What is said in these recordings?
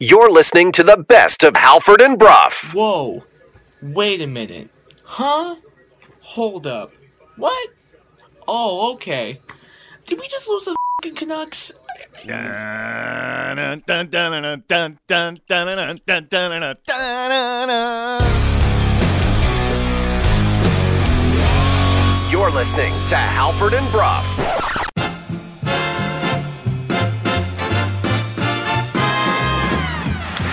You're listening to the best of Halford and Brough. Whoa, wait a minute. Huh? Hold up. What? Oh, okay. Did we just lose the f***ing Canucks? You're listening to Halford and Brough.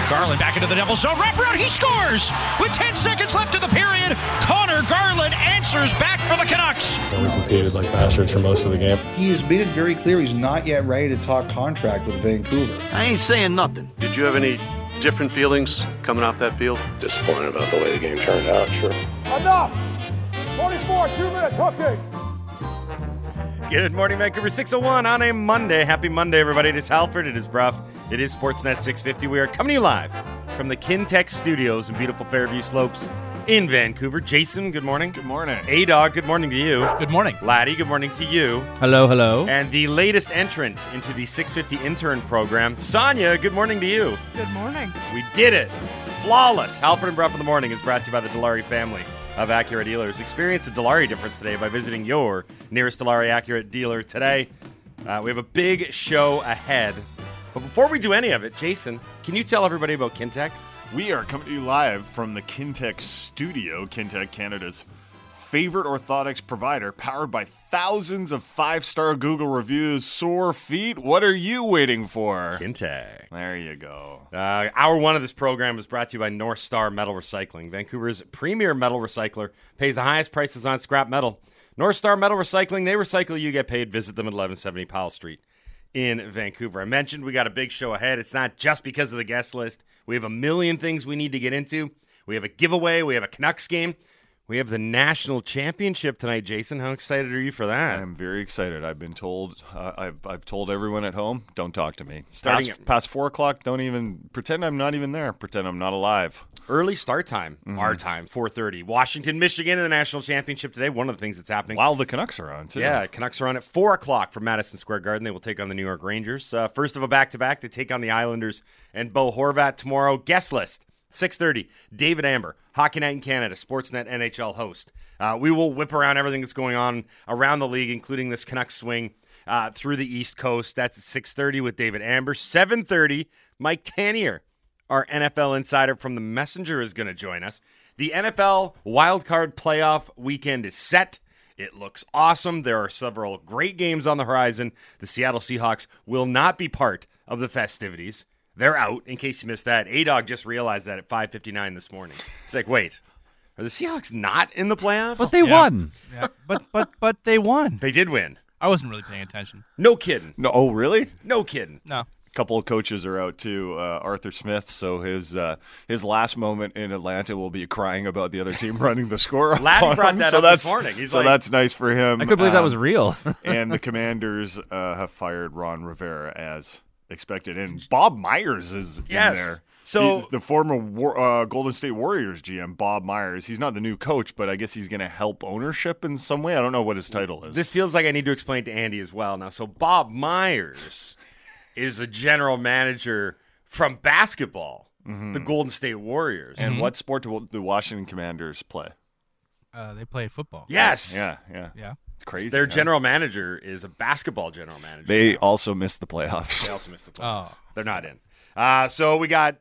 Garland back into the Devils zone, wrap around, he scores! With 10 seconds left of the period, Connor Garland answers back for the Canucks. We competed like bastards for most of the game. He has made it very clear he's not yet ready to talk contract with Vancouver. I ain't saying nothing. Did you have any different feelings coming off that field? Disappointed about the way the game turned out, sure. Enough! 24, 2 minutes, okay. Good morning, Vancouver 601 on a Monday. Happy Monday, everybody. It is Halford, it is Brough, it is Sportsnet 650. We are coming to you live from the Kintec studios in beautiful Fairview Slopes in Vancouver. Jason, good morning. Good morning. A-Dog, good morning to you. Good morning. Laddie, good morning to you. Hello, hello. And the latest entrant into the 650 intern program, Sonia, good morning to you. Good morning. We did it. Flawless. Halford and Brough in the morning is brought to you by the Dilawri family of Acura dealers. Experience the Dilawri difference today by visiting your nearest Dilawri Acura dealer today. We have a big show ahead. But before we do any of it, Jason, can you tell everybody about Kintec? We are coming to you live from the Kintec studio, Kintec Canada's favorite orthotics provider, powered by thousands of five-star Google reviews. Sore feet, what are you waiting for? Kintec. There you go. Hour one of this program is brought to you by North Star Metal Recycling. Vancouver's premier metal recycler, pays the highest prices on scrap metal. North Star Metal Recycling, they recycle, you get paid. Visit them at 1170 Powell Street in Vancouver. I mentioned we got a big show ahead. It's not just because of the guest list. We have a million things we need to get into. We have a giveaway. We have a Canucks game. We have the national championship tonight, Jason. How excited are you for that? I am very excited. I've been told, I've told everyone at home, don't talk to me. Past 4 o'clock, don't even, pretend I'm not even there. Pretend I'm not alive. Early start time, our time, 4:30. Washington, Michigan in the national championship today. One of the things that's happening. While the Canucks are on, too. Yeah, Canucks are on at 4 o'clock from Madison Square Garden. They will take on the New York Rangers. First of a back-to-back, they take on the Islanders and Bo Horvat tomorrow. Guest list. 6:30, David Amber, Hockey Night in Canada, Sportsnet NHL host. We will whip around everything that's going on around the league, including this Canucks swing through the East Coast. That's at 6:30 with David Amber. 7:30, Mike Tanier, our NFL insider from The Messenger, is going to join us. The NFL wildcard playoff weekend is set. It looks awesome. There are several great games on the horizon. The Seattle Seahawks will not be part of the festivities. They're out, in case you missed that. A-Dog just realized that at 5:59 this morning. It's like, wait, are the Seahawks not in the playoffs? But they won. Yeah. But they won. They did win. I wasn't really paying attention. No kidding. No, oh, really? No kidding. No. A couple of coaches are out, too. Arthur Smith, so his last moment in Atlanta will be crying about the other team running the score. Laddie brought that up this morning. He's so like, that's nice for him. I couldn't believe that was real. And the Commanders have fired Ron Rivera as expected, and Bob Myers is in there. So the former Golden State Warriors GM, Bob Myers, he's not the new coach, but I guess he's going to help ownership in some way. I don't know what his title is. This feels like I need to explain to Andy as well now. So Bob Myers is a general manager from basketball, the Golden State Warriors. And what sport do the Washington Commanders play? They play football. Yes. Right? Yeah. Crazy. So their general manager is a basketball general manager. They also missed the playoffs. Oh. They're not in. So we got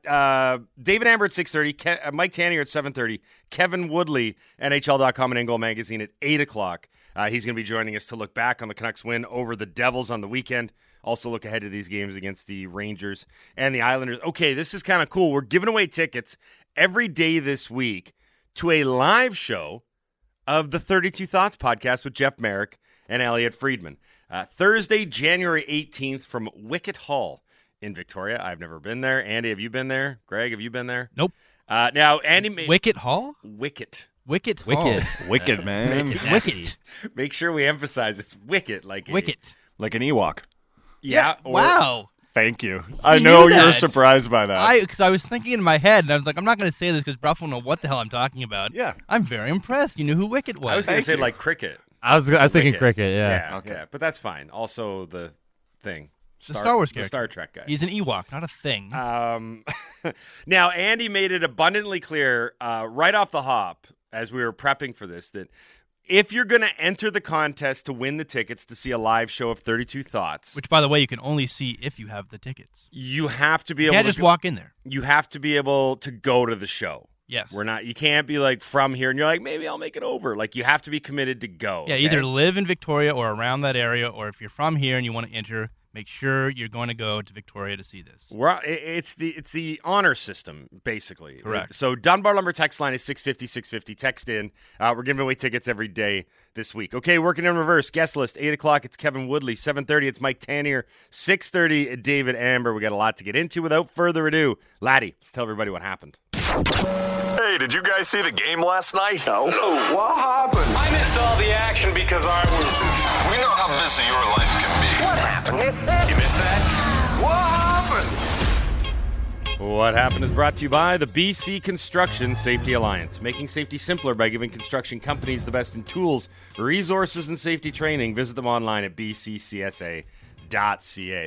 David Amber at 6:30, Mike Tanier at 7:30, Kevin Woodley, NHL.com and In Goal Magazine at 8 o'clock. He's going to be joining us to look back on the Canucks win over the Devils on the weekend. Also look ahead to these games against the Rangers and the Islanders. Okay, this is kind of cool. We're giving away tickets every day this week to a live show of the 32 Thoughts podcast with Jeff Merrick and Elliot Friedman. Thursday, January 18th from Wicket Hall in Victoria. I've never been there. Andy, have you been there? Greg, have you been there? Nope. Now, Andy... Wicket Hall? Wicket. Wicket, man. Wicket. Make sure we emphasize it's wicket. Wicket. Like an Ewok. Yeah. Wow. Thank you. I know you're surprised by that. Because I was thinking in my head, and I was like, I'm not going to say this because Brough won't know what the hell I'm talking about. Yeah. I'm very impressed. You knew who Wicket was. I was going to say, cricket. I was thinking cricket, yeah. Yeah, okay. But that's fine. Also, the thing. The Star Wars character. The Star Trek guy. He's an Ewok, not a thing. Now, Andy made it abundantly clear right off the hop as we were prepping for this that if you're going to enter the contest to win the tickets to see a live show of 32 Thoughts... Which, by the way, you can only see if you have the tickets. You have to be able to... You can't just walk in there. You have to be able to go to the show. Yes. You can't be like from here and you're like, maybe I'll make it over. Like, you have to be committed to go. Yeah, okay? Either live in Victoria or around that area, or if you're from here and you want to enter... Make sure you're going to go to Victoria to see this. It's the honor system, basically. Correct. So Dunbar Lumber text line is 650-650. Text in. We're giving away tickets every day this week. Okay, working in reverse. Guest list, 8 o'clock, it's Kevin Woodley. 7:30, it's Mike Tanier. 6:30, David Amber. We got a lot to get into. Without further ado, Laddie, let's tell everybody what happened. Hey, did you guys see the game last night? No. What happened? I missed all the action because I was... We know how busy your life can be. What happened? You missed that? What happened? What happened is brought to you by the BC Construction Safety Alliance. Making safety simpler by giving construction companies the best in tools, resources, and safety training. Visit them online at bccsa.ca.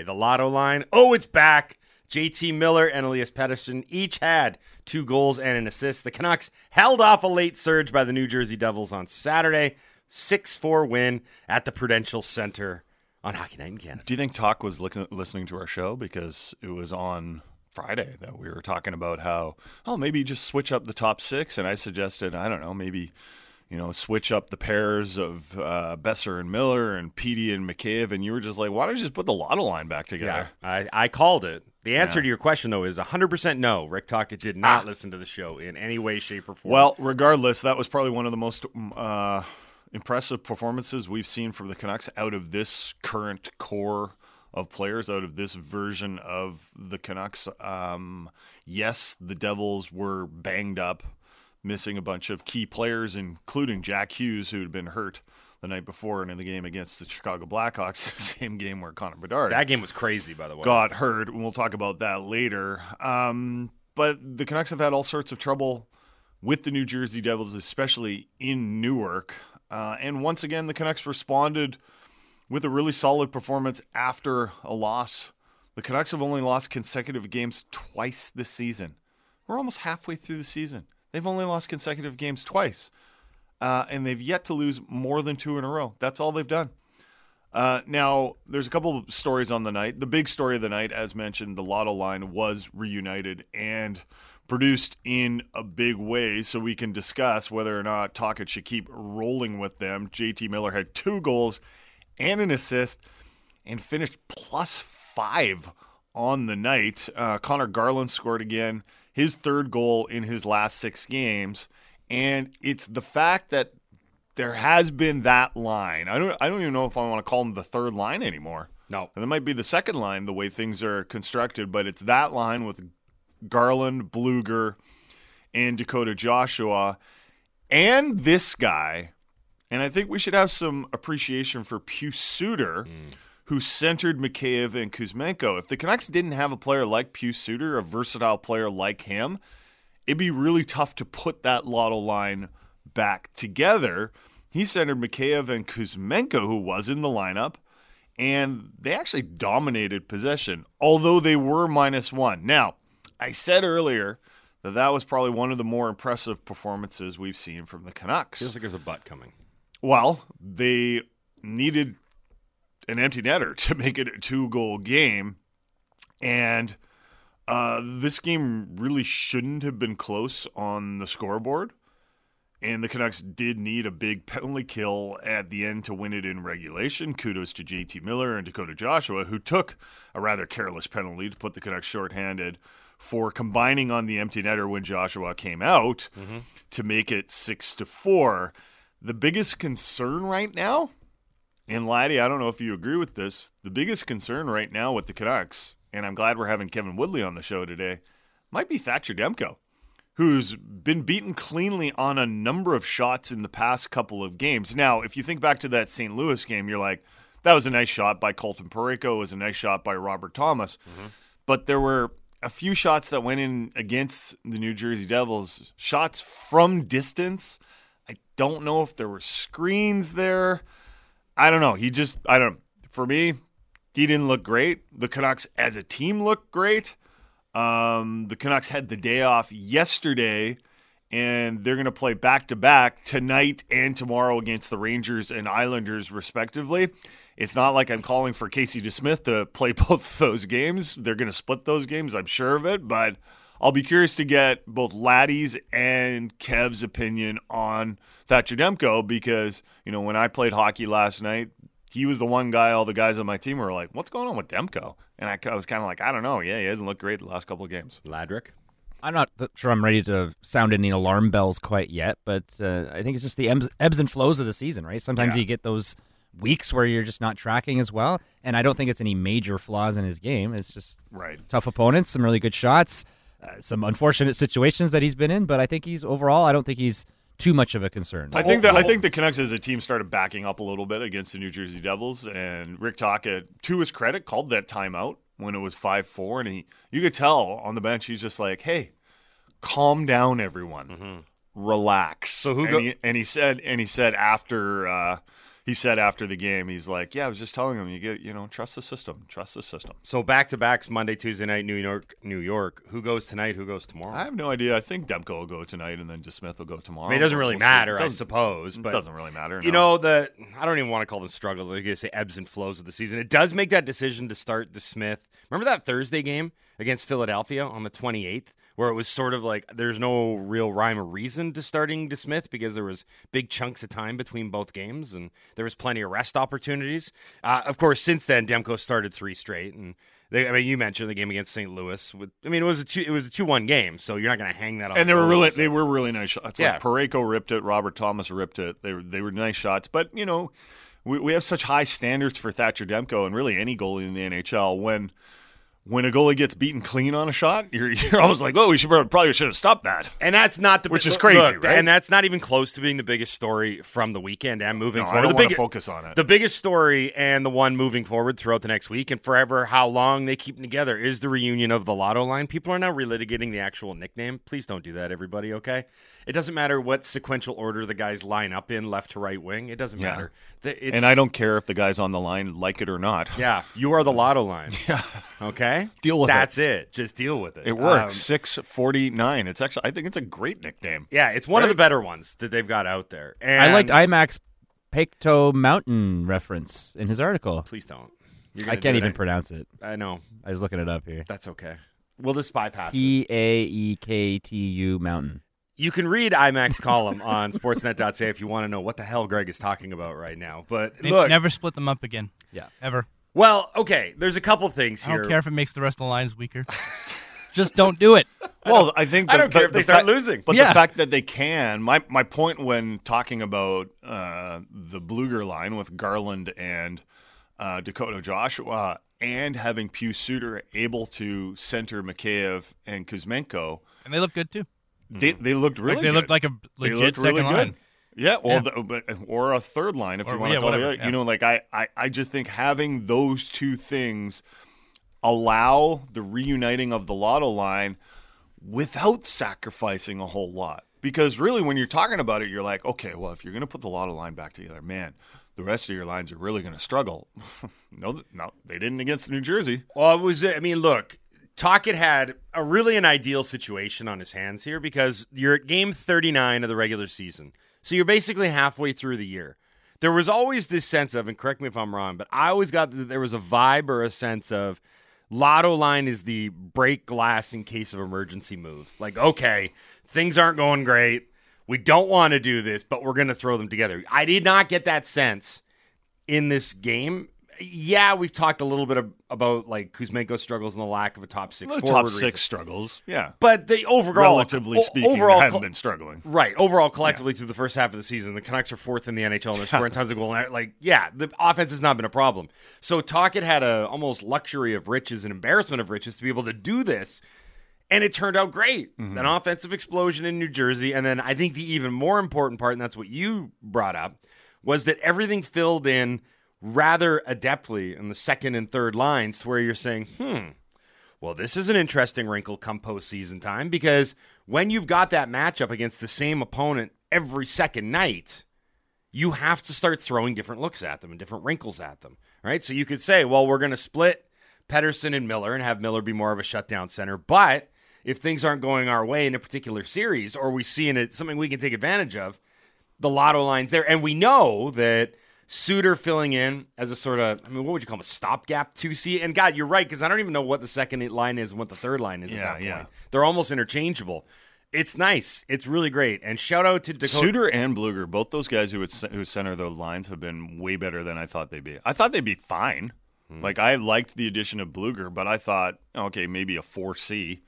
The lotto line, it's back. JT Miller and Elias Pettersson each had 2 goals and an assist. The Canucks held off a late surge by the New Jersey Devils on Saturday. 6-4 win at the Prudential Center on Hockey Night in Canada. Do you think Talk was listening to our show? Because it was on Friday that we were talking about how, maybe just switch up the top 6. And I suggested, maybe... switch up the pairs of Besser and Miller and Petey and McCabe, and you were just like, why don't you just put the lotto line back together? Yeah, I called it. The answer to your question, though, is 100% no. Rick Tocchet did not listen to the show in any way, shape, or form. Well, regardless, that was probably one of the most impressive performances we've seen from the Canucks out of this current core of players, out of this version of the Canucks. Yes, the Devils were banged up, missing a bunch of key players, including Jack Hughes, who had been hurt the night before and in the game against the Chicago Blackhawks, same game where Connor Bedard... That game was crazy, by the way. ...got hurt, and we'll talk about that later. But the Canucks have had all sorts of trouble with the New Jersey Devils, especially in Newark. And once again, the Canucks responded with a really solid performance after a loss. The Canucks have only lost consecutive games twice this season. We're almost halfway through the season. They've only lost consecutive games twice, and they've yet to lose more than 2 in a row. That's all they've done. Now, there's a couple of stories on the night. The big story of the night, as mentioned, the lotto line was reunited and produced in a big way, so we can discuss whether or not Tocchet should keep rolling with them. JT Miller had 2 goals and an assist and finished +5 on the night. Connor Garland scored again. His 3rd goal in his last 6 games, and it's the fact that there has been that line. I don't even know if I want to call them the 3rd line anymore. No. And it might be the 2nd line the way things are constructed, but it's that line with Garland, Blueger, and Dakota Joshua, and this guy. And I think we should have some appreciation for Pius Suter, who centered Mikheyev and Kuzmenko. If the Canucks didn't have a player like Pius Suter, a versatile player like him, it'd be really tough to put that lotto line back together. He centered Mikheyev and Kuzmenko, who was in the lineup, and they actually dominated possession, although they were -1. Now, I said earlier that was probably one of the more impressive performances we've seen from the Canucks. Feels like there's a butt coming. Well, they needed an empty netter to make it a 2-goal game. And this game really shouldn't have been close on the scoreboard. And the Canucks did need a big penalty kill at the end to win it in regulation. Kudos to JT Miller and Dakota Joshua, who took a rather careless penalty to put the Canucks shorthanded for combining on the empty netter when Joshua came out to make it 6-4. The biggest concern right now, and Laddie, I don't know if you agree with this, the biggest concern right now with the Canucks, and I'm glad we're having Kevin Woodley on the show today, might be Thatcher Demko, who's been beaten cleanly on a number of shots in the past couple of games. Now, if you think back to that St. Louis game, you're like, that was a nice shot by Colton Parayko, it was a nice shot by Robert Thomas. But there were a few shots that went in against the New Jersey Devils, shots from distance. I don't know if there were screens there. I don't know. For me, He didn't look great. The Canucks as a team looked great. The Canucks had the day off yesterday, and they're going to play back-to-back tonight and tomorrow against the Rangers and Islanders, respectively. It's not like I'm calling for Casey DeSmith to play both those games. They're going to split those games, I'm sure of it, but I'll be curious to get both Laddie's and Kev's opinion on Thatcher Demko because, you know, when I played hockey last night, he was the one guy all the guys on my team were like, what's going on with Demko? And I was kind of like, I don't know. Yeah, he hasn't looked great the last couple of games. Ladrick? I'm not sure I'm ready to sound any alarm bells quite yet, but I think it's just the ebbs and flows of the season, right? Sometimes you get those weeks where you're just not tracking as well, and I don't think it's any major flaws in his game. It's just tough opponents, some really good shots, some unfortunate situations that he's been in, but I think he's overall, I don't think he's too much of a concern. I think the Canucks as a team started backing up a little bit against the New Jersey Devils, and Rick Tocchet, to his credit, called that timeout when it was 5-4, and you could tell on the bench he's just like, hey, calm down, everyone. Mm-hmm. Relax. So he said after the game, he's like, yeah, I was just telling him, trust the system. So back-to-backs Monday, Tuesday night, New York. Who goes tonight? Who goes tomorrow? I have no idea. I think Demko will go tonight and then DeSmith will go tomorrow. I mean, it doesn't really matter, I suppose. But it doesn't really matter. No. You know, I don't even want to call them struggles. I'm going to say ebbs and flows of the season. It does make that decision to start DeSmith. Remember that Thursday game against Philadelphia on the 28th? Where it was sort of like there's no real rhyme or reason to starting DeSmith because there was big chunks of time between both games and there was plenty of rest opportunities. Of course, since then, Demko started three straight. And you mentioned the game against St. Louis. It was a 2-1 game, so you're not going to hang that on. And they were really nice shots. Yeah. Like Parayko ripped it. Robert Thomas ripped it. They were nice shots. But, you know, we have such high standards for Thatcher Demko and really any goalie in the NHL When a goalie gets beaten clean on a shot, you're almost like, oh, we probably should have stopped that. And that's not which is crazy, right? And that's not even close to being the biggest story from the weekend and moving forward. I don't want to focus on it. The biggest story and the one moving forward throughout the next week and forever, how long they keep them together is the reunion of the Lotto line. People are now relitigating the actual nickname. Please don't do that, everybody. Okay, it doesn't matter what sequential order the guys line up in, left to right wing. It doesn't matter. And I don't care if the guys on the line like it or not. Yeah, you are the Lotto line. Yeah. Okay. Deal with it. That's it. Just deal with it. It works. 649. It's actually, I think it's a great nickname. Yeah, it's one of the better ones that they've got out there. And I liked IMAX Pecto Mountain reference in his article. Please don't. I can't even pronounce it. I know. I was looking it up here. That's okay. We'll just bypass it. Paektu Mountain. You can read IMAX column on sportsnet.ca if you want to know what the hell Greg is talking about right now. But they've never split them up again. Yeah. Ever. Well, okay, there's a couple things here. I don't care if it makes the rest of the lines weaker. Just don't do it. Well, I think... I don't care if they start losing. But the fact that they can... My point when talking about the Blueger line with Garland and Dakota Joshua and having Pius Suter able to center Mikheyev and Kuzmenko... And they look good, too. They looked really good. They looked like a legit second line. Good. Yeah, or a third line if you want to call it. You know, like I just think having those two things allow the reuniting of the Lotto line without sacrificing a whole lot. Because really, when you're talking about it, you're like, okay, well, if you're going to put the Lotto line back together, man, the rest of your lines are really going to struggle. No, they didn't against New Jersey. Well, look. Tocchet had an ideal situation on his hands here because you're at game 39 of the regular season. So you're basically halfway through the year. There was always this sense of, and correct me if I'm wrong, but I always got that there was a vibe or a sense of Lotto line is the break glass in case of emergency move. Like, okay, things aren't going great. We don't want to do this, but we're going to throw them together. I did not get that sense in this game. Yeah, we've talked a little bit about like Kuzmenko's struggles and the lack of a top six forward. Struggles, yeah. But the overall, relatively speaking, haven't been struggling. Right. Overall, collectively through the first half of the season, the Canucks are fourth in the NHL and they're scoring tons of goals. The offense has not been a problem. So Tocchet had a almost luxury of riches and embarrassment of riches to be able to do this, and it turned out great. Mm-hmm. An offensive explosion in New Jersey, and then I think the even more important part, and that's what you brought up, was that everything filled in rather adeptly in the second and third lines to where you're saying, well, this is an interesting wrinkle come postseason time because when you've got that matchup against the same opponent every second night, you have to start throwing different looks at them and different wrinkles at them, right? So you could say, well, we're going to split Pettersson and Miller and have Miller be more of a shutdown center. But if things aren't going our way in a particular series, or we see in it something we can take advantage of, the lotto line's there. And we know that Suter filling in as a sort of, I mean, what would you call him, a stopgap 2C? And God, you're right, because I don't even know what the second line is and what the third line is at that point. Yeah. They're almost interchangeable. It's nice. It's really great. And shout out to Dakota. Suter and Blueger, both those guys who center the lines have been way better than I thought they'd be. I thought they'd be fine. Mm-hmm. Like, I liked the addition of Blueger, but I thought, okay, maybe a 4C.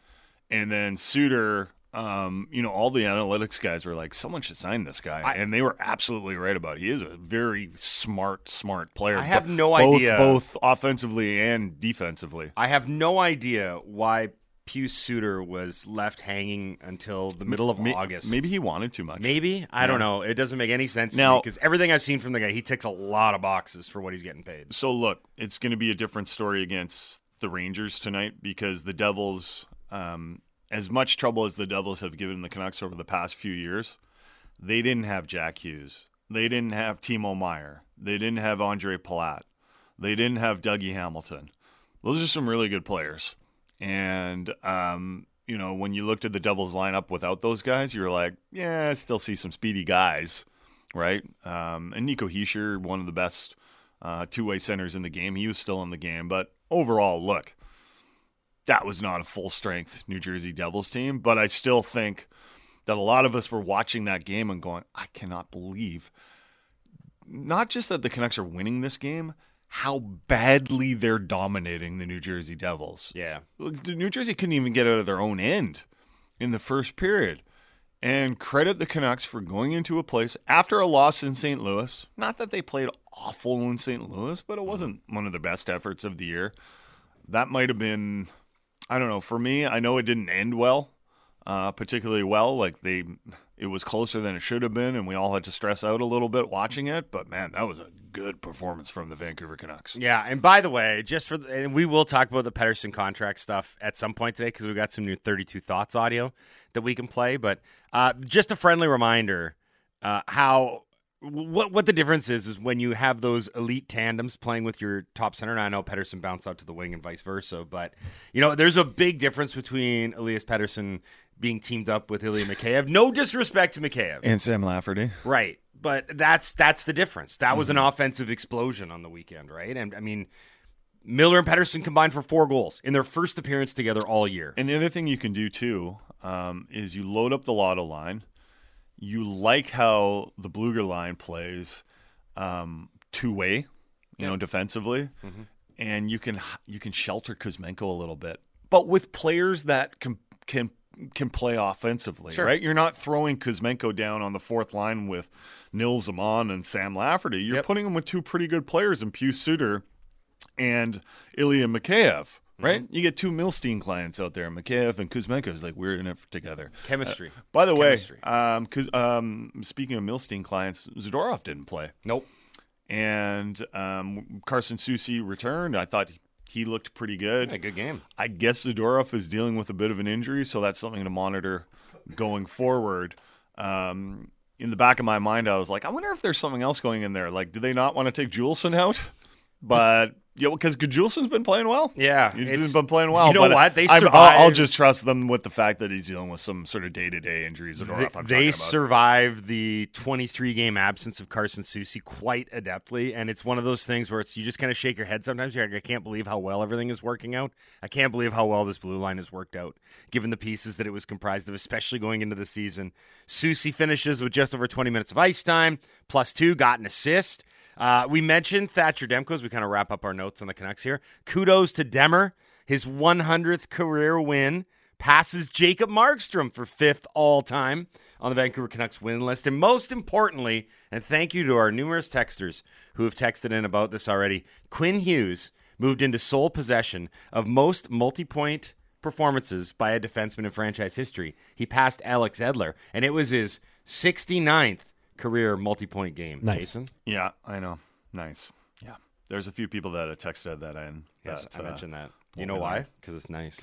And then Suter, all the analytics guys were like, someone should sign this guy. And they were absolutely right about it. He is a very smart player. I have no idea. Both offensively and defensively. I have no idea why Pius Suter was left hanging until the middle of August. Maybe he wanted too much. Maybe. I don't know. It doesn't make any sense now, to me, because everything I've seen from the guy, he ticks a lot of boxes for what he's getting paid. So, look, it's going to be a different story against the Rangers tonight, because the Devils, as much trouble as the Devils have given the Canucks over the past few years, they didn't have Jack Hughes. They didn't have Timo Meier. They didn't have Andre Palat. They didn't have Dougie Hamilton. Those are some really good players. And, when you looked at the Devils lineup without those guys, you were like, yeah, I still see some speedy guys, right? And Nico Hischier, one of the best two-way centers in the game, he was still in the game. But overall, look, that was not a full-strength New Jersey Devils team. But I still think that a lot of us were watching that game and going, I cannot believe not just that the Canucks are winning this game, how badly they're dominating the New Jersey Devils. Yeah. New Jersey couldn't even get out of their own end in the first period. And credit the Canucks for going into a place after a loss in St. Louis. Not that they played awful in St. Louis, but it wasn't one of the best efforts of the year. That might have been, I don't know, for me, I know it didn't end well, particularly well. Like, it was closer than it should have been, and we all had to stress out a little bit watching it. But, man, that was a good performance from the Vancouver Canucks. Yeah, and by the way, and we will talk about the Pettersson contract stuff at some point today, because we've got some new 32 Thoughts audio that we can play. But just a friendly reminder, what the difference is when you have those elite tandems playing with your top center. And I know Pettersson bounced out to the wing and vice versa, but there's a big difference between Elias Pettersson being teamed up with Ilya Mikheyev. No disrespect to Mikheyev and Sam Lafferty, right? But that's the difference. That was an offensive explosion on the weekend, right? And I mean, Miller and Pettersson combined for 4 goals in their first appearance together all year. And the other thing you can do too is you load up the lotto line. You like how the Blueger line plays two-way, defensively. Mm-hmm. And you can shelter Kuzmenko a little bit. But with players that can play offensively, sure, right? You're not throwing Kuzmenko down on the fourth line with Nils Aman and Sam Lafferty. You're putting him with two pretty good players in Pius Suter and Ilya Mikheyev. Right? Mm-hmm. You get two Milstein clients out there, Mikheyev and Kuzmenko. It's like, we're in it together. Chemistry. By the way, speaking of Milstein clients, Zadorov didn't play. Nope. And Carson Soucy returned. I thought he looked pretty good. Yeah, good game. I guess Zadorov is dealing with a bit of an injury, so that's something to monitor going forward. In the back of my mind, I was like, I wonder if there's something else going in there. Like, do they not want to take Juleson out? But... Yeah, because Gudjulsson's been playing well. Yeah. He's been playing well. You know what? They survived. I'll just trust them with the fact that he's dealing with some sort of day-to-day injuries. They survived the 23-game absence of Carson Soucy quite adeptly, and it's one of those things where you just kind of shake your head sometimes. You're like, I can't believe how well everything is working out. I can't believe how well this blue line has worked out, given the pieces that it was comprised of, especially going into the season. Soucy finishes with just over 20 minutes of ice time, +2, got an assist. We mentioned Thatcher Demko as we kind of wrap up our notes on the Canucks here. Kudos to Demmer. His 100th career win passes Jacob Markstrom for 5th all-time on the Vancouver Canucks win list. And most importantly, and thank you to our numerous texters who have texted in about this already, Quinn Hughes moved into sole possession of most multi-point performances by a defenseman in franchise history. He passed Alex Edler, and it was his 69th career multi-point game. Nice. Jason? Yeah, I know. Nice. Yeah. There's a few people that have texted that in. Yes, I mentioned that. You know why? Because it's nice.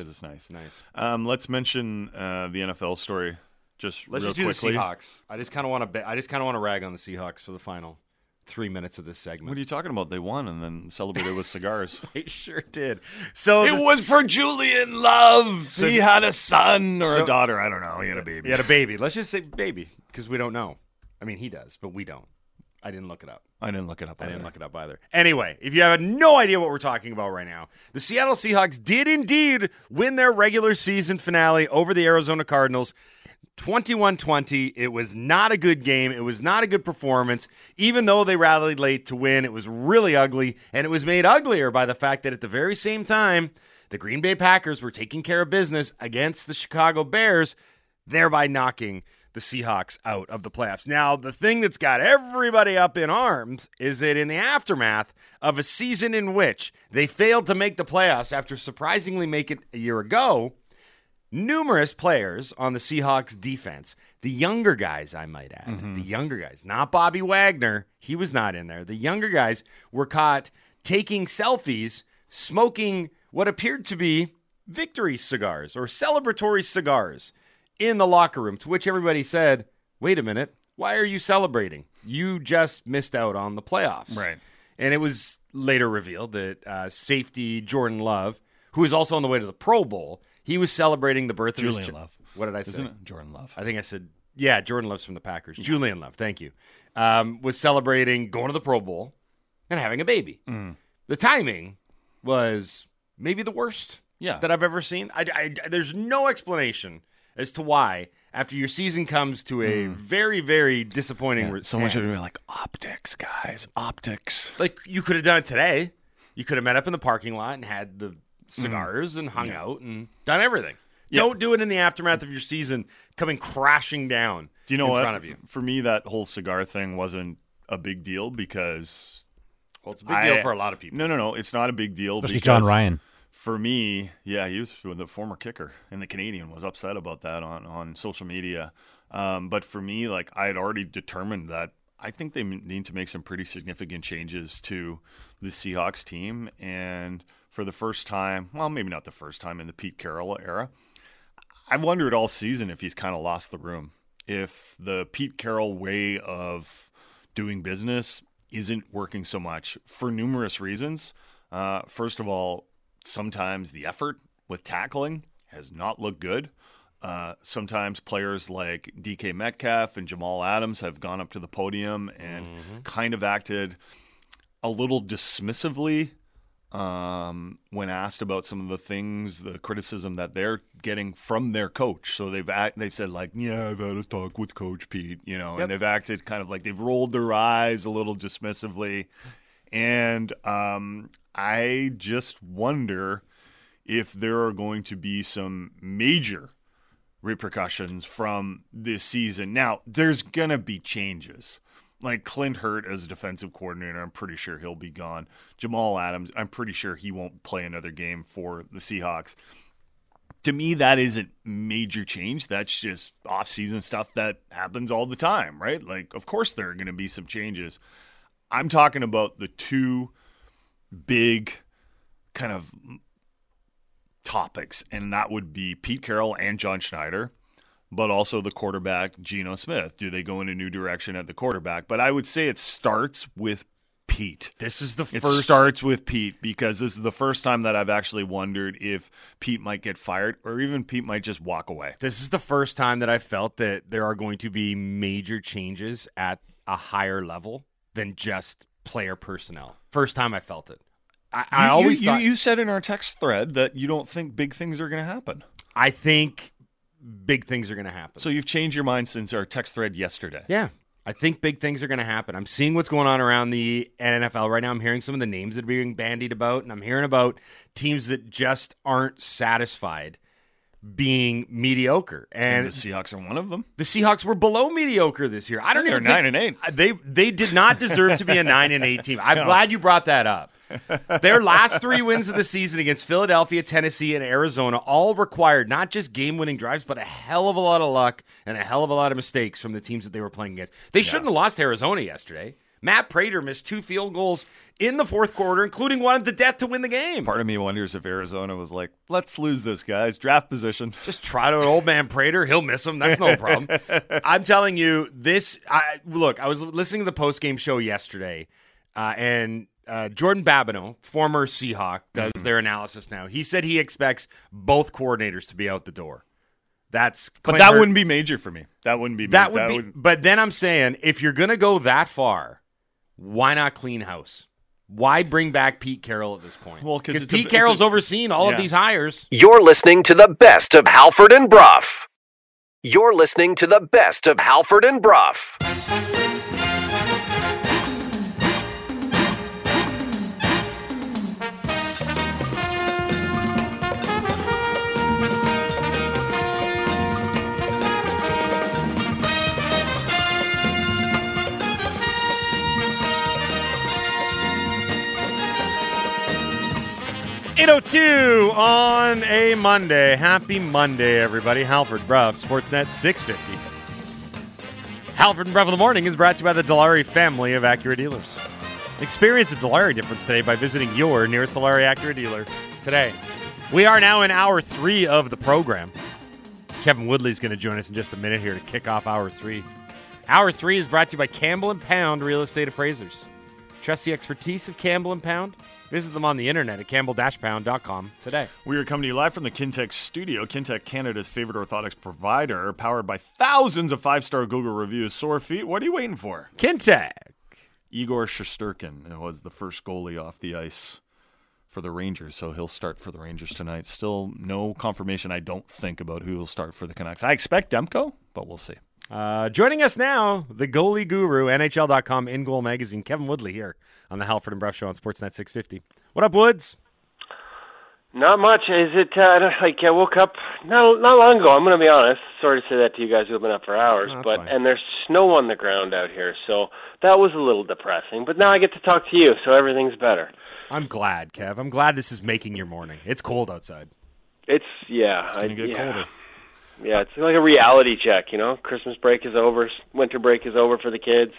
Nice. Let's mention the NFL story just real quickly. Let's just do the Seahawks. I just kind of want to rag on the Seahawks for the final. 3 minutes of this segment. What are you talking about? They won and then celebrated with cigars. They sure did. So it was for Julian Love. So he had a son or a daughter. I don't know. He had a baby. He had a baby. Let's just say baby because we don't know. I mean, he does, but we don't. I didn't look it up. I didn't look it up either. Anyway, if you have no idea what we're talking about right now, the Seattle Seahawks did indeed win their regular season finale over the Arizona Cardinals. 21-20. It was not a good game. It was not a good performance. Even though they rallied late to win, it was really ugly, and it was made uglier by the fact that at the very same time, the Green Bay Packers were taking care of business against the Chicago Bears, thereby knocking the Seahawks out of the playoffs. Now, the thing that's got everybody up in arms is that in the aftermath of a season in which they failed to make the playoffs after surprisingly making it a year ago, numerous players on the Seahawks defense, the younger guys, I might add, the younger guys, not Bobby Wagner, he was not in there. The younger guys were caught taking selfies, smoking what appeared to be victory cigars or celebratory cigars in the locker room, to which everybody said, wait a minute, why are you celebrating? You just missed out on the playoffs. Right. And it was later revealed that safety Jordan Love, who is also on the way to the Pro Bowl, he was celebrating the birth of Julian Love. What did I say? Isn't it Jordan Love? I think I said, yeah, Jordan Love's from the Packers. Yeah. Julian Love, thank you. Was celebrating going to the Pro Bowl and having a baby. The timing was maybe the worst that I've ever seen. There's no explanation as to why, after your season comes to a very, very disappointing result. Someone should be like, optics, guys, optics. Like, you could have done it today. You could have met up in the parking lot and had the cigars and hung out and done everything. Don't do it in the aftermath of your season coming crashing down front of you. For me, that whole cigar thing wasn't a big deal because... Well, it's a big deal for a lot of people. No. It's not a big deal. Especially because John Ryan. For me, yeah, he was the former kicker, and the Canadian was upset about that on social media. But for me, like, I had already determined that I think they need to make some pretty significant changes to the Seahawks team. And for the first time, well, maybe not the first time in the Pete Carroll era, I've wondered all season if he's kind of lost the room, if the Pete Carroll way of doing business isn't working so much for numerous reasons. First of all, sometimes the effort with tackling has not looked good. Sometimes players like DK Metcalf and Jamal Adams have gone up to the podium and kind of acted a little dismissively when asked about some of the things, the criticism that they're getting from their coach. So they've said like, yeah, I've had a talk with Coach Pete, and they've acted kind of like they've rolled their eyes a little dismissively. And I just wonder if there are going to be some major repercussions from this season. Now, there's going to be changes. Like Clint Hurt as defensive coordinator, I'm pretty sure he'll be gone. Jamal Adams, I'm pretty sure he won't play another game for the Seahawks. To me, that isn't major change. That's just off-season stuff that happens all the time, right? Like, of course there are going to be some changes. I'm talking about the two big kind of topics, and that would be Pete Carroll and John Schneider, but also the quarterback, Geno Smith. Do they go in a new direction at the quarterback? But I would say it starts with Pete. It starts with Pete because this is the first time that I've actually wondered if Pete might get fired or even Pete might just walk away. This is the first time that I felt that there are going to be major changes at a higher level than just player personnel. First time I felt it. I always thought... You said in our text thread that you don't think big things are going to happen. I think big things are going to happen. So you've changed your mind since our text thread yesterday. Yeah. I think big things are going to happen. I'm seeing what's going on around the NFL right now. I'm hearing some of the names that are being bandied about, and I'm hearing about teams that just aren't satisfied being mediocre, and the Seahawks are one of them. The Seahawks were below mediocre this year. I don't even think they're 9-8. They did not deserve to be a 9-8 team. I'm glad you brought that up. Their last three wins of the season against Philadelphia, Tennessee, and Arizona all required not just game-winning drives, but a hell of a lot of luck and a hell of a lot of mistakes from the teams that they were playing against. They shouldn't have lost to Arizona yesterday. Matt Prater missed two field goals in the fourth quarter, including one at the death to win the game. Part of me wonders if Arizona was like, let's lose this guy's draft position. Just try to an old man Prater. He'll miss him. That's no problem. I'm telling you, this – look, I was listening to the postgame show yesterday, and – Jordan Babineau, former Seahawk, does their analysis now. He said he expects both coordinators to be out the door. That's But that wouldn't be major for me. That wouldn't be major. But then I'm saying, if you're going to go that far, why not clean house? Why bring back Pete Carroll at this point? Well, because Pete Carroll's overseen all of these hires. You're listening to the best of Halford and Brough. You're listening to the best of Halford and Brough. On a Monday. Happy Monday, everybody. Halford Brough, Sportsnet 650. Halford and Brough in the Morning is brought to you by the Dilawri family of Acura dealers. Experience the Dilawri difference today by visiting your nearest Dilawri Acura dealer today. We are now in hour three of the program. Kevin Woodley is going to join us in just a minute here to kick off hour three. Hour three is brought to you by Campbell and Pound Real Estate Appraisers. Trust the expertise of Campbell and Pound. Visit them on the internet at campbell-pound.com today. We are coming to you live from the Kintec studio. Kintec, Canada's favorite orthotics provider, powered by thousands of five-star Google reviews. Sore feet, what are you waiting for? Kintec. Igor Shesterkin was the first goalie off the ice for the Rangers, so he'll start for the Rangers tonight. Still no confirmation, I don't think, about who will start for the Canucks. I expect Demko, but we'll see. Joining us now, the goalie guru, NHL.com, In Goal Magazine, Kevin Woodley here on the Halford and Brough Show on Sportsnet 650. What up, Woods? Not much. Is it I woke up not long ago? I'm going to be honest. Sorry to say that to you guys who have been up for hours, but fine. And there's snow on the ground out here, so that was a little depressing. But now I get to talk to you, so everything's better. I'm glad, Kev. I'm glad this is making your morning. It's cold outside. It's going to get colder. Yeah, it's like a reality check, you know? Christmas break is over. Winter break is over for the kids.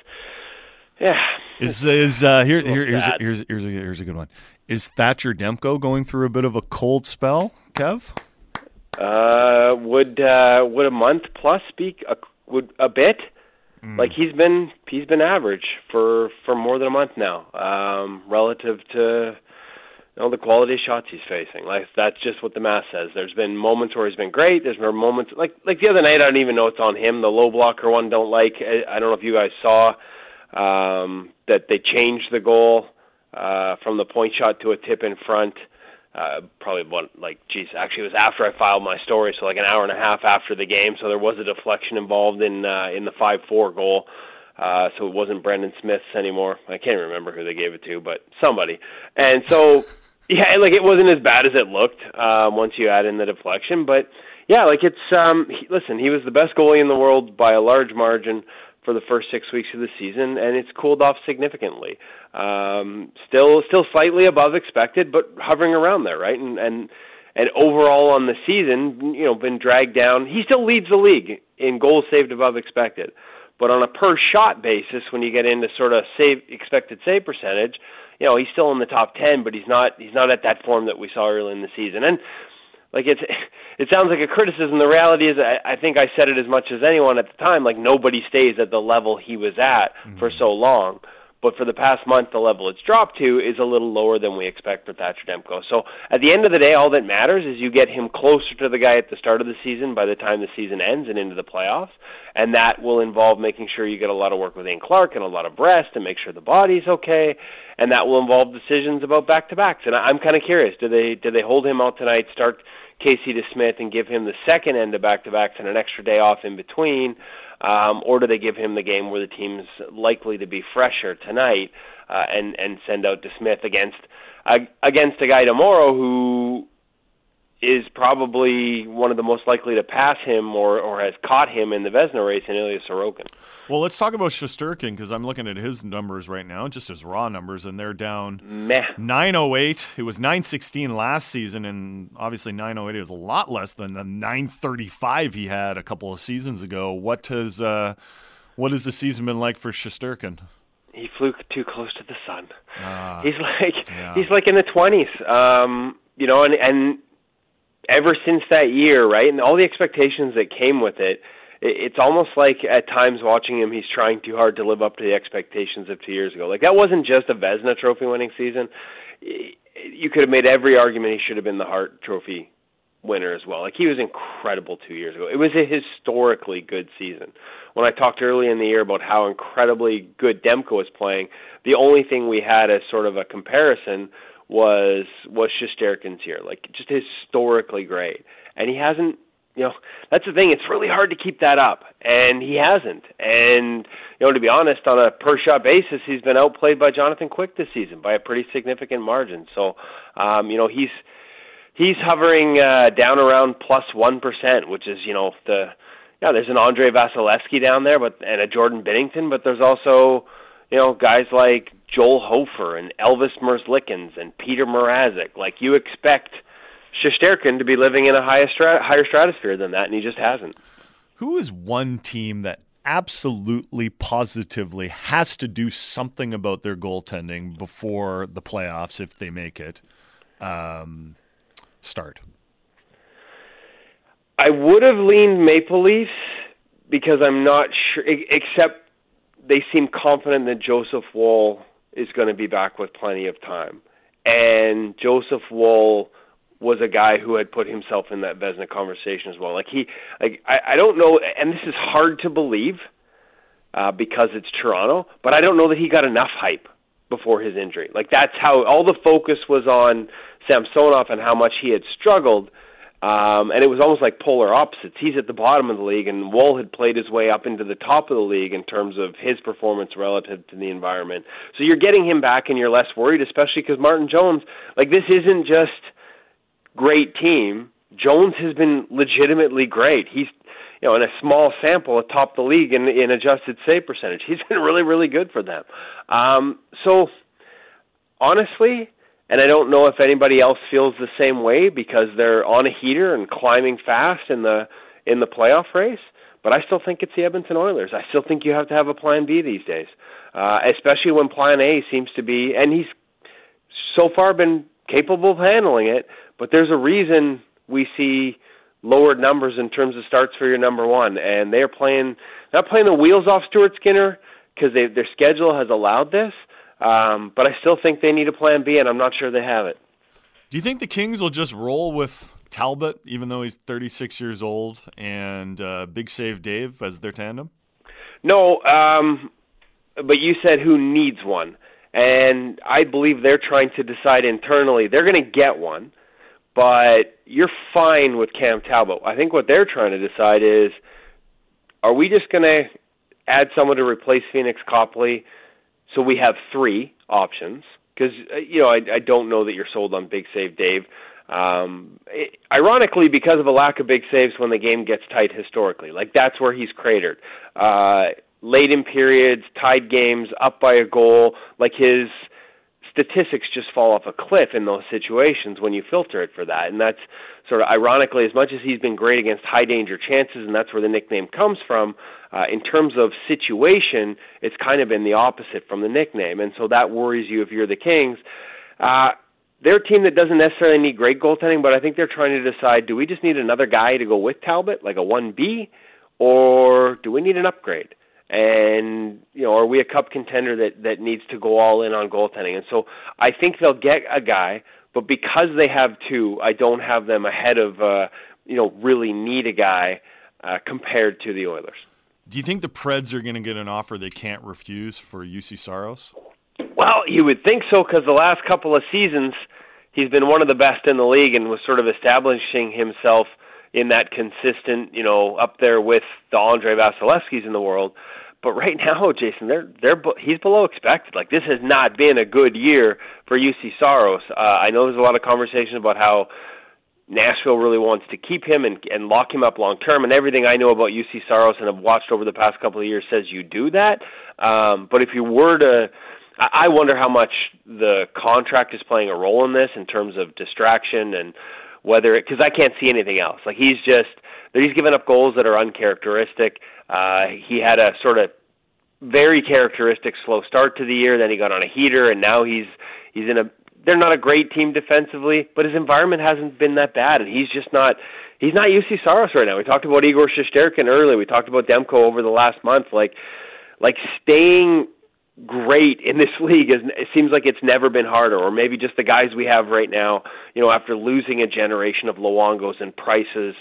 Yeah. Here's a good one. Is Thatcher Demko going through a bit of a cold spell, Kev? Would a month plus a bit? Mm. Like he's been average for more than a month now, relative to the quality of shots he's facing. Like, that's just what the math says. There's been moments where he's been great. There's been moments like the other night, I don't even know it's on him. The low blocker one, don't like. I don't know if you guys saw that they changed the goal from the point shot to a tip in front. It was after I filed my story, so like an hour and a half after the game. So there was a deflection involved in the 5-4 goal. So it wasn't Brendan Smith's anymore. I can't remember who they gave it to, but somebody. And so, yeah, like it wasn't as bad as it looked once you add in the deflection. But yeah, like it's he was the best goalie in the world by a large margin for the first 6 weeks of the season, and it's cooled off significantly. Still slightly above expected, but hovering around there, right? And overall on the season, been dragged down. He still leads the league in goals saved above expected. But on a per-shot basis, when you get into sort of expected save percentage, he's still in the top 10, but he's not at that form that we saw early in the season. And like it sounds like a criticism. The reality is, I think I said it as much as anyone at the time. Like nobody stays at the level he was at for so long. But for the past month, the level it's dropped to is a little lower than we expect for Thatcher Demko. So at the end of the day, all that matters is you get him closer to the guy at the start of the season by the time the season ends and into the playoffs. And that will involve making sure you get a lot of work with Ian Clark and a lot of rest and make sure the body's okay. And that will involve decisions about back-to-backs. And I'm kind of curious, do they hold him out tonight, start Casey to Smith and give him the second end of back-to-backs and an extra day off in between? Or do they give him the game where the team's likely to be fresher tonight and send out to Smith against a guy tomorrow who is probably one of the most likely to pass him or has caught him in the Vezina race in Ilya Sorokin? Well, let's talk about Shesterkin because I'm looking at his numbers right now, just his raw numbers, and they're down 908. It was 916 last season, and obviously 908 is a lot less than the 935 he had a couple of seasons ago. What has the season been like for Shesterkin? He flew too close to the sun. He's like in the 20s, you know, and ever since that year, right, and all the expectations that came with it, it's almost like at times watching him, he's trying too hard to live up to the expectations of 2 years ago. Like, that wasn't just a Vezina Trophy-winning season. You could have made every argument he should have been the Hart Trophy winner as well. Like, he was incredible 2 years ago. It was a historically good season. When I talked early in the year about how incredibly good Demko was playing, the only thing we had as sort of a comparison was Shesterkin's here. Like, just historically great. And he hasn't, you know, that's the thing. It's really hard to keep that up, and he hasn't. And, you know, to be honest, on a per-shot basis, he's been outplayed by Jonathan Quick this season by a pretty significant margin. So, you know, he's hovering down around +1%, which is, you know, there's an Andre Vasilevsky down there, and a Jordan Binnington, but there's also, you know, guys like Joel Hofer and Elvis Merzlikins and Peter Mrazek. Like, you expect Shesterkin to be living in a higher stratosphere than that, and he just hasn't. Who is one team that absolutely positively has to do something about their goaltending before the playoffs, if they make it, start? I would have leaned Maple Leafs, because I'm not sure, except they seem confident that Joseph Woll is going to be back with plenty of time. And Joseph Woll was a guy who had put himself in that Vezina conversation as well. Like, I don't know, and this is hard to believe because it's Toronto, but I don't know that he got enough hype before his injury. Like, that's how all the focus was on Samsonov and how much he had struggled, and it was almost like polar opposites. He's at the bottom of the league, and Woll had played his way up into the top of the league in terms of his performance relative to the environment. So you're getting him back, and you're less worried, especially because Martin Jones, like, this isn't just great team. Jones has been legitimately great. He's, you know, in a small sample atop the league in adjusted save percentage. He's been really, really good for them. So, honestly, and I don't know if anybody else feels the same way because they're on a heater and climbing fast in the playoff race, but I still think it's the Edmonton Oilers. I still think you have to have a plan B these days, especially when plan A seems to be, and he's so far been capable of handling it, but there's a reason we see lowered numbers in terms of starts for your number one, and they're not playing the wheels off Stuart Skinner because their schedule has allowed this, but I still think they need a plan B, and I'm not sure they have it. Do you think the Kings will just roll with Talbot, even though he's 36 years old, and Big Save Dave as their tandem? No, but you said who needs one, and I believe they're trying to decide internally. They're going to get one, but you're fine with Cam Talbot. I think what they're trying to decide is, are we just going to add someone to replace Phoenix Copley so we have three options? Because, you know, I don't know that you're sold on Big Save Dave. Ironically, because of a lack of big saves when the game gets tight historically. Like, that's where he's cratered. Late in periods, tied games, up by a goal, like his statistics just fall off a cliff in those situations when you filter it for that. And that's sort of ironically, as much as he's been great against high-danger chances, and that's where the nickname comes from, in terms of situation, it's kind of been the opposite from the nickname. And so that worries you if you're the Kings. They're a team that doesn't necessarily need great goaltending, but I think they're trying to decide, do we just need another guy to go with Talbot, like a 1B, or do we need an upgrade? And, you know, are we a cup contender that needs to go all in on goaltending? And so I think they'll get a guy, but because they have two, I don't have them ahead of, you know, really need a guy compared to the Oilers. Do you think the Preds are going to get an offer they can't refuse for UC Saros? Well, you would think so, because the last couple of seasons he's been one of the best in the league and was sort of establishing himself in that consistent, you know, up there with the Andre Vasilevskys in the world. But right now, Jason, he's below expected. Like, this has not been a good year for UC Saros. I know there's a lot of conversation about how Nashville really wants to keep him and lock him up long-term, and everything I know about UC Saros and have watched over the past couple of years says you do that. But if you were to, I wonder how much the contract is playing a role in this in terms of distraction and whether it, because I can't see anything else. Like, he's given up goals that are uncharacteristic. He had a sort of very characteristic slow start to the year. Then he got on a heater, and now he's in a. They're not a great team defensively, but his environment hasn't been that bad, and he's just not. He's not UC Saros right now. We talked about Igor Shesterkin earlier. We talked about Demko over the last month. Like staying great in this league is. It seems like it's never been harder, or maybe just the guys we have right now. You know, after losing a generation of Luongos and Prices.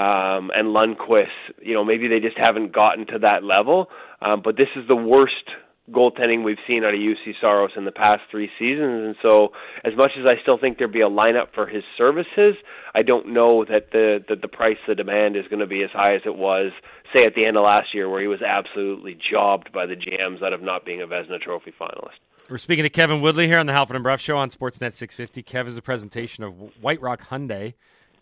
And Lundqvist, you know, maybe they just haven't gotten to that level. But this is the worst goaltending we've seen out of UC Saros in the past three seasons. And so as much as I still think there'd be a lineup for his services, I don't know that the price, the demand is going to be as high as it was, say, at the end of last year where he was absolutely jobbed by the GMs out of not being a Vezina Trophy finalist. We're speaking to Kevin Woodley here on the Halford and Brough Show on Sportsnet 650. Kev is a presentation of White Rock Hyundai.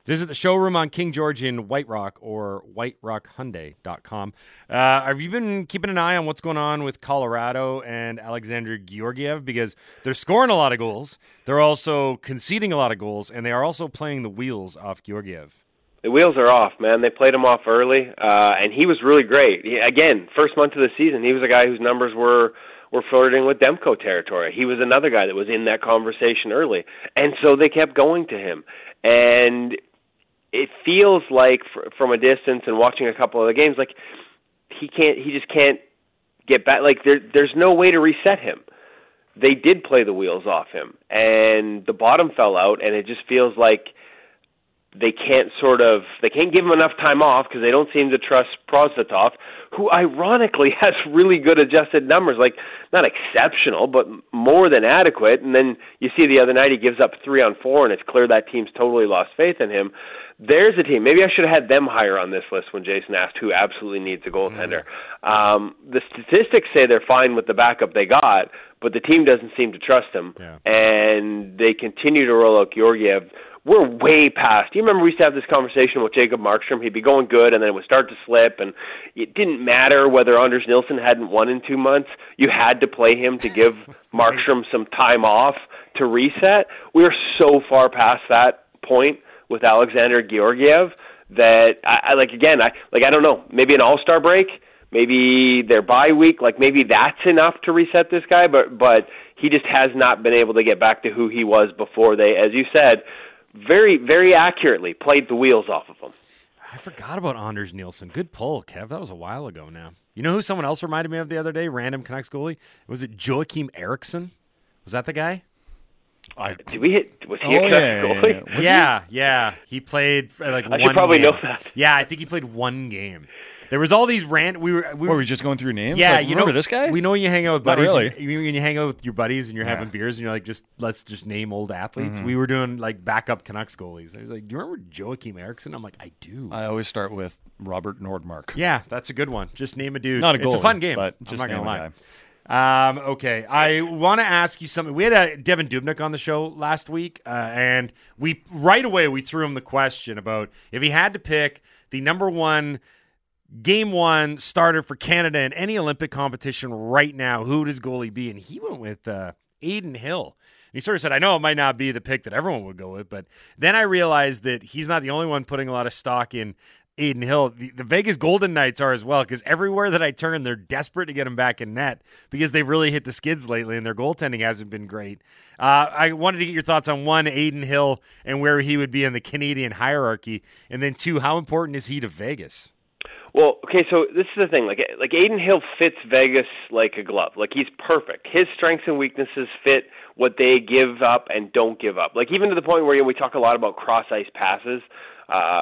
Visit the showroom on King George in White Rock or whiterockhyundai.com. Have you been keeping an eye on what's going on with Colorado and Alexander Georgiev? Because they're scoring a lot of goals. They're also conceding a lot of goals, and they are also playing the wheels off Georgiev. The wheels are off, man. They played him off early, and he was really great. Again, first month of the season, he was a guy whose numbers were flirting with Demko territory. He was another guy that was in that conversation early, and so they kept going to him. And it feels like from a distance and watching a couple of the games, like he just can't get back. Like there's no way to reset him. They did play the wheels off him and the bottom fell out, and it just feels like they can't give him enough time off because they don't seem to trust Prosvetov, who ironically has really good adjusted numbers, like not exceptional, but more than adequate. And then you see the other night he gives up 3 on 4, and it's clear that team's totally lost faith in him. There's a team. Maybe I should have had them higher on this list when Jason asked who absolutely needs a goaltender. The statistics say they're fine with the backup they got, but the team doesn't seem to trust him, and they continue to roll out Georgiev. We're way past. You remember we used to have this conversation with Jacob Markstrom. He'd be going good, and then it would start to slip, and it didn't matter whether Anders Nilsson hadn't won in 2 months. You had to play him to give Markstrom some time off to reset. We are so far past that point with Alexander Georgiev that I don't know. Maybe an all-star break. Maybe their bye week, like maybe that's enough to reset this guy, but he just has not been able to get back to who he was before they, as you said, very, very accurately played the wheels off of him. I forgot about Anders Nilsson. Good pull, Kev. That was a while ago now. You know who someone else reminded me of the other day? Random Canucks goalie. Was it Joakim Eriksson? Was that the guy? Was he a Canucks goalie? Yeah. He played one game. I should probably know that. Yeah, I think he played one game. There was all these were we just going through names? Yeah, you remember this guy? We know when you hang out with buddies. Not really. When you hang out with your buddies and you're having beers and you're like, let's just name old athletes. Mm-hmm. We were doing backup Canucks goalies. I was like, do you remember Joakim Eriksson? I'm like, I do. I always start with Robert Nordmark. Yeah, that's a good one. Just name a dude. Not a goalie. It's a fun game, but just I'm not gonna lie. Okay, I want to ask you something. We had Devin Dubnyk on the show last week, and we right away we threw him the question about if he had to pick the number one. Game one starter for Canada in any Olympic competition right now. Who does goalie be? And he went with Adin Hill. And he sort of said, I know it might not be the pick that everyone would go with, but then I realized that he's not the only one putting a lot of stock in Adin Hill. The Vegas Golden Knights are as well, because everywhere that I turn, they're desperate to get him back in net because they've really hit the skids lately and their goaltending hasn't been great. I wanted to get your thoughts on, one, Adin Hill and where he would be in the Canadian hierarchy, and then, two, how important is he to Vegas? Well, okay, so this is the thing. Like Adin Hill fits Vegas like a glove. Like, he's perfect. His strengths and weaknesses fit what they give up and don't give up. Like, even to the point where we talk a lot about cross-ice passes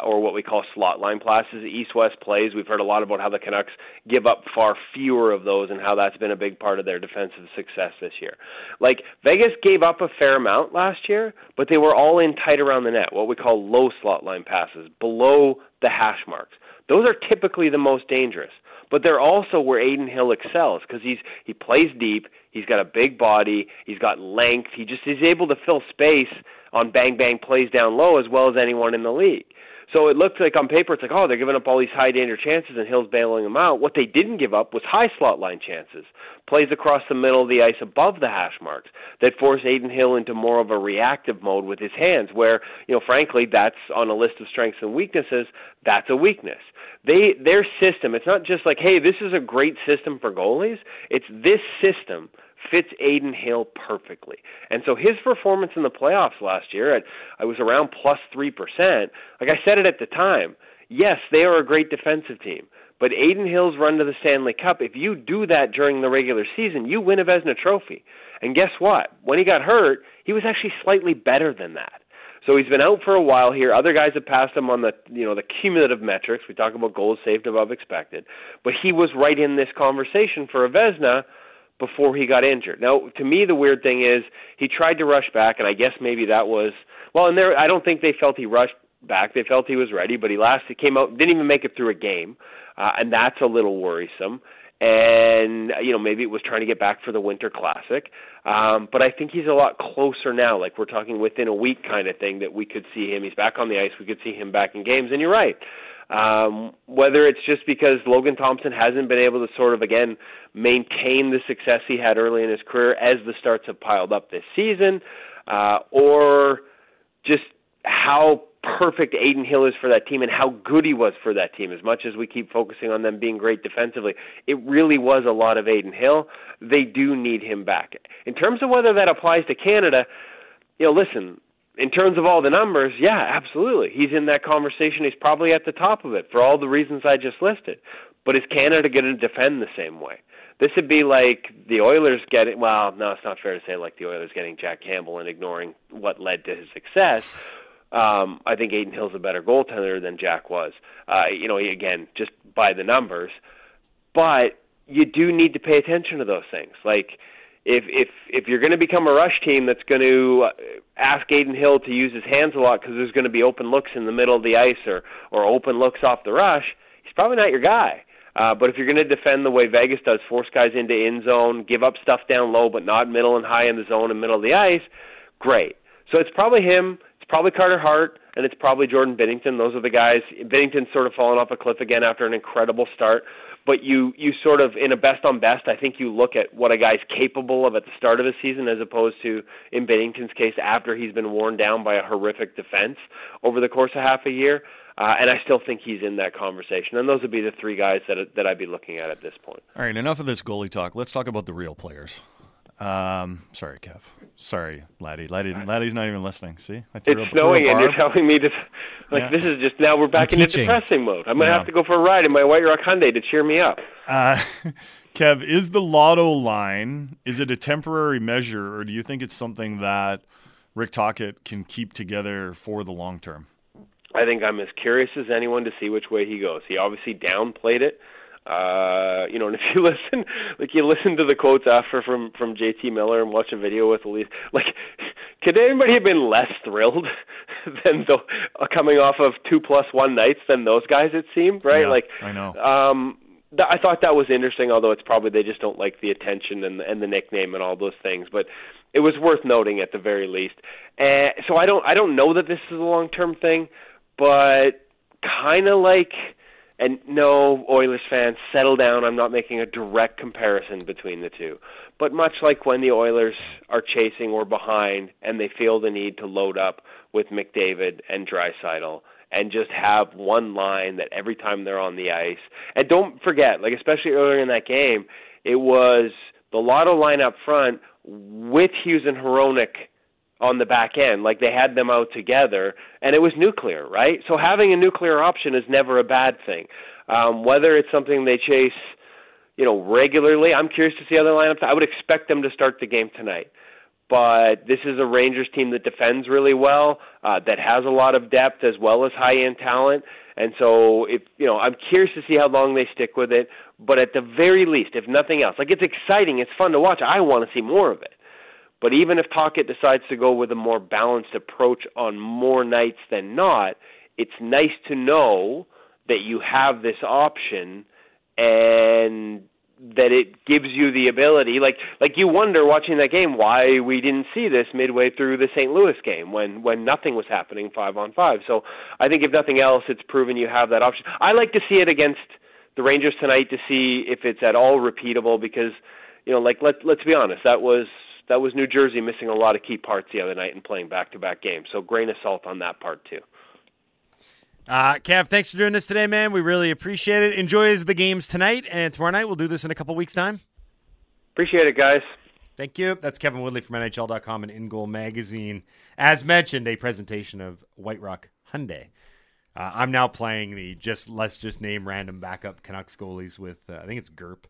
or what we call slot-line passes, east-west plays. We've heard a lot about how the Canucks give up far fewer of those and how that's been a big part of their defensive success this year. Like, Vegas gave up a fair amount last year, but they were all in tight around the net, what we call low slot-line passes, below the hash marks. Those are typically the most dangerous, but they're also where Adin Hill excels because he plays deep, he's got a big body, he's got length, he's able to fill space on bang-bang plays down low as well as anyone in the league. So it looked like on paper, it's like, oh, they're giving up all these high-danger chances and Hill's bailing them out. What they didn't give up was high slot line chances, plays across the middle of the ice above the hash marks that force Adin Hill into more of a reactive mode with his hands where, you know, frankly, that's on a list of strengths and weaknesses. That's a weakness. Their system, it's not just like, hey, this is a great system for goalies. It's this system fits Adin Hill perfectly. And so his performance in the playoffs last year, I was around plus 3%. Like I said it at the time, yes, they are a great defensive team, but Adin Hill's run to the Stanley Cup, if you do that during the regular season, you win a Vezina Trophy. And guess what? When he got hurt, he was actually slightly better than that. So he's been out for a while here. Other guys have passed him on the cumulative metrics. We talk about goals saved above expected. But he was right in this conversation for a Vezina before he got injured. Now, to me, the weird thing is he tried to rush back, and I guess maybe that was – well, and I don't think they felt he rushed back. They felt he was ready, but he came out, didn't even make it through a game, and that's a little worrisome. And, you know, maybe it was trying to get back for the Winter Classic. But I think he's a lot closer now. Like, we're talking within a week kind of thing that we could see him. He's back on the ice. We could see him back in games, and you're right. Whether it's just because Logan Thompson hasn't been able to sort of, again, maintain the success he had early in his career as the starts have piled up this season, or just how perfect Adin Hill is for that team and how good he was for that team. As much as we keep focusing on them being great defensively, it really was a lot of Adin Hill. They do need him back. In terms of whether that applies to Canada, you know, listen, in terms of all the numbers, yeah, absolutely. He's in that conversation. He's probably at the top of it for all the reasons I just listed. But is Canada going to defend the same way? This would be like the Oilers getting, well, no, it's not fair to say like the Oilers getting Jack Campbell and ignoring what led to his success. I think Adin Hill's a better goaltender than Jack was. You know, again, just by the numbers. But you do need to pay attention to those things. Like, if you're going to become a rush team that's going to ask Adin Hill to use his hands a lot because there's going to be open looks in the middle of the ice or open looks off the rush, he's probably not your guy. But if you're going to defend the way Vegas does, force guys into end zone, give up stuff down low but not middle and high in the zone and middle of the ice, great. So it's probably him. It's probably Carter Hart, and it's probably Jordan Binnington. Those are the guys. Binnington's sort of fallen off a cliff again after an incredible start. But you sort of, in a best-on-best, I think you look at what a guy's capable of at the start of a season as opposed to, in Binnington's case, after he's been worn down by a horrific defense over the course of half a year. And I still think he's in that conversation. And those would be the three guys that I'd be looking at this point. All right, enough of this goalie talk. Let's talk about the real players. Sorry, Kev. Sorry, Laddie. Laddie's not even listening. See, it's snowing, and you're telling me to. Like, yeah. This is just now we're back into depressing mode. I'm gonna have to go for a ride in my White Rock Hyundai to cheer me up. Kev, is the Lotto line? Is it a temporary measure, or do you think it's something that Rick Tocchet can keep together for the long term? I think I'm as curious as anyone to see which way he goes. He obviously downplayed it. You know, and if you listen, to the quotes after from JT Miller and watch a video with Elias, like, could anybody have been less thrilled than coming off of 2+1 nights than those guys? It seemed right. Yeah, like I know. I thought that was interesting, although it's probably they just don't like the attention and the nickname and all those things. But it was worth noting at the very least. So I don't know that this is a long term thing, but kind of like. And no, Oilers fans, settle down. I'm not making a direct comparison between the two. But much like when the Oilers are chasing or behind and they feel the need to load up with McDavid and Draisaitl and just have one line that every time they're on the ice. And don't forget, like especially earlier in that game, it was the Lotto line up front with Hughes and Hronek on the back end, like they had them out together, and it was nuclear, right? So having a nuclear option is never a bad thing. Whether it's something they chase, you know, regularly, I'm curious to see how they line up. I would expect them to start the game tonight. But this is a Rangers team that defends really well, that has a lot of depth as well as high-end talent. And so, I'm curious to see how long they stick with it. But at the very least, if nothing else, like it's exciting, it's fun to watch. I want to see more of it. But even if Tocchet decides to go with a more balanced approach on more nights than not, it's nice to know that you have this option and that it gives you the ability, like you wonder watching that game why we didn't see this midway through the St. Louis game when nothing was happening 5-on-5. So I think if nothing else, it's proven you have that option. I like to see it against the Rangers tonight to see if it's at all repeatable because, you know, like let's be honest, that was New Jersey missing a lot of key parts the other night and playing back-to-back games. So grain of salt on that part too. Kev, thanks for doing this today, man. We really appreciate it. Enjoy the games tonight, and tomorrow night we'll do this in a couple weeks' time. Appreciate it, guys. Thank you. That's Kevin Woodley from NHL.com and In Goal Magazine. As mentioned, a presentation of White Rock Hyundai. I'm now playing the let's just name random backup Canucks goalies with I think it's Gerp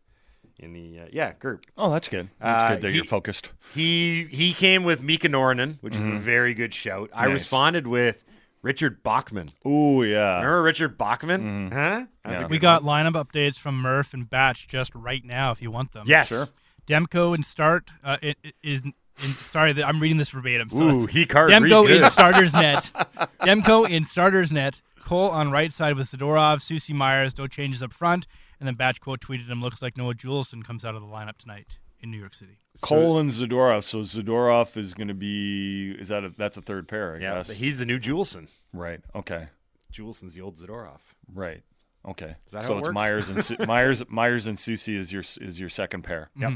in the Gerp. Oh, that's good. That's good that you're focused. He came with Mika Norrinen, which is a very good shout. Nice. I responded with Richard Bachman. Oh, yeah. Remember Richard Bachman? Mm. Huh? Yeah. We got lineup updates from Murph and Batch just right now if you want them. Yes. Sure. Demko and Start sorry, I'm reading this verbatim. So Demko in starter's net. Demko in starter's net. Cole on right side with Zadorov, Susie Myers, no changes up front. And then Batch quote tweeted him, looks like Noah Juleson comes out of the lineup tonight in New York City. Cole and Zadorov. So Zadorov is going to be that's a third pair, I guess. But he's the new Juleson. Right. Okay. Juleson's the old Zadorov. Right. Okay. Is that so how it works? Myers and Susie is your second pair. Yep.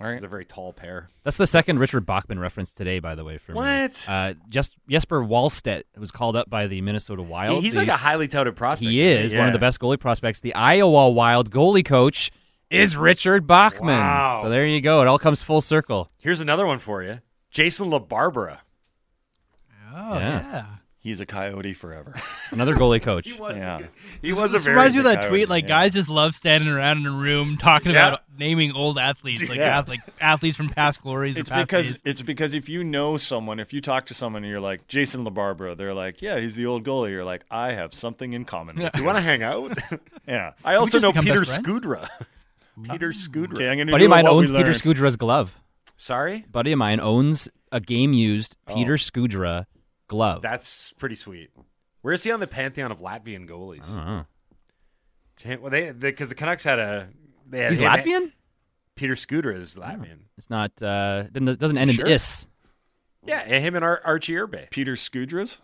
All right. It's a very tall pair. That's the second Richard Bachman reference today, by the way, for me. What? Just Jesper Wallstedt was called up by the Minnesota Wild. He's like a highly touted prospect. He is one of the best goalie prospects. The Iowa Wild goalie coach is Richard Bachman. Wow. So there you go. It all comes full circle. Here's another one for you. Jason LaBarbera. Oh, yeah. He's a Coyote forever. Another goalie coach. He was a very surprised you that Coyote tweet. Like, guys just love standing around in a room talking about naming old athletes, athletes from past glories. It's because if you know someone, if you talk to someone and you're like, Jason LaBarbera, they're like, yeah, he's the old goalie. You're like, I have something in common with you. You want to hang out? Yeah. I also know Peter Skudra. Peter Skudra. Okay, buddy of mine owns Peter Skudra's glove. Sorry? Buddy of mine owns a game-used Peter Skudra glove. That's pretty sweet. Where is he on the pantheon of Latvian goalies? I don't know. Well, because the Canucks had a... He's Latvian? Peter Skudra is Latvian. It's not... it doesn't end in is. Yeah, and him and Archie Erbe. Peter Skudra's?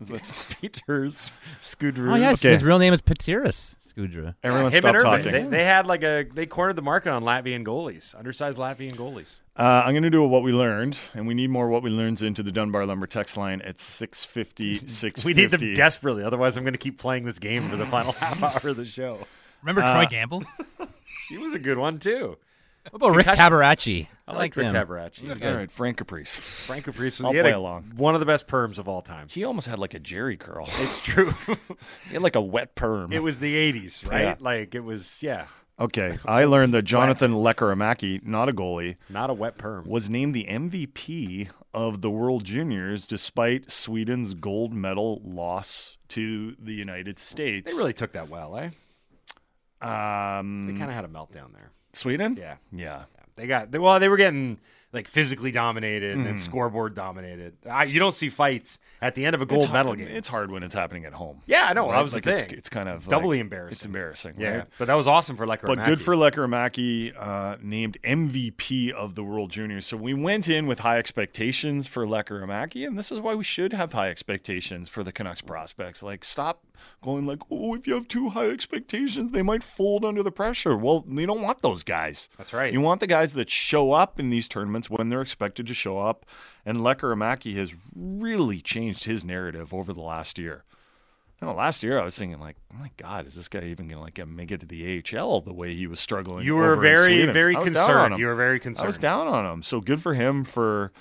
That's Peter's Skudra. Oh yes, okay. His real name is Petiris Skudra. Everyone stop talking. They cornered the market on Latvian goalies, undersized Latvian goalies. I'm going to do a what we learned, and we need more what we learned into the Dunbar Lumber text line at 650. We need them desperately, otherwise I'm going to keep playing this game for the final half hour of the show. Remember Troy Gamble? He was a good one too. What about Rick Cabaracci? I like Rick Cabaracci. All right, Frank Caprice. Frank Caprice was one of the best perms of all time. He almost had like a jerry curl. It's true. He had like a wet perm. It was the 80s, right? Yeah. Like it was, yeah. Okay, I learned that Jonathan Lekaramaki, not a goalie. Not a wet perm. Was named the MVP of the World Juniors despite Sweden's gold medal loss to the United States. They really took that well, eh? They kind of had a meltdown there. Sweden? Yeah. They were getting like physically dominated and scoreboard dominated. You don't see fights at the end of a gold medal game. It's hard when it's happening at home. Yeah, I know. Right? That was like the thing. It's kind of doubly embarrassing. It's embarrassing. Yeah, right? But that was awesome for Lekaramaki. But good for Lekaramaki, named MVP of the World Juniors. So we went in with high expectations for Lekaramaki, and this is why we should have high expectations for the Canucks prospects. Like, stop going like, oh, if you have too high expectations, they might fold under the pressure. Well, you don't want those guys. That's right. You want the guys that show up in these tournaments when they're expected to show up, and Lekaramaki has really changed his narrative over the last year. You know, last year I was thinking, like, oh my God, is this guy even going to like make it to the AHL the way he was struggling? You were very, very concerned. You were very concerned. I was down on him. So good for him for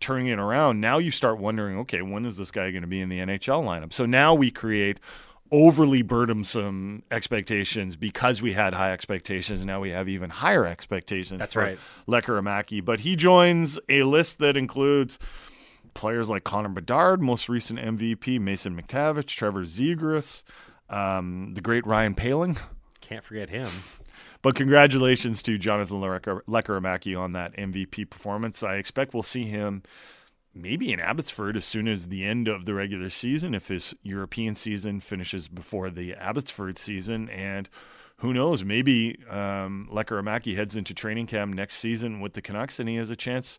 turning it around. Now you start wondering, okay, when is this guy going to be in the NHL lineup? So now we create overly burdensome expectations because we had high expectations, and now we have even higher expectations. That's right, Lekaramaki. But he joins a list that includes players like Connor Bedard, most recent MVP, Mason McTavish, Trevor Zegras, the great Ryan Poehling. Can't forget him. But congratulations to Jonathan Lekaramaki on that MVP performance. I expect we'll see him maybe in Abbotsford as soon as the end of the regular season, if his European season finishes before the Abbotsford season. And who knows, maybe Lekaramaki heads into training camp next season with the Canucks and he has a chance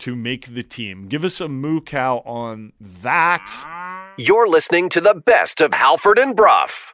to make the team. Give us a moo cow on that. You're listening to the best of Halford and Brough.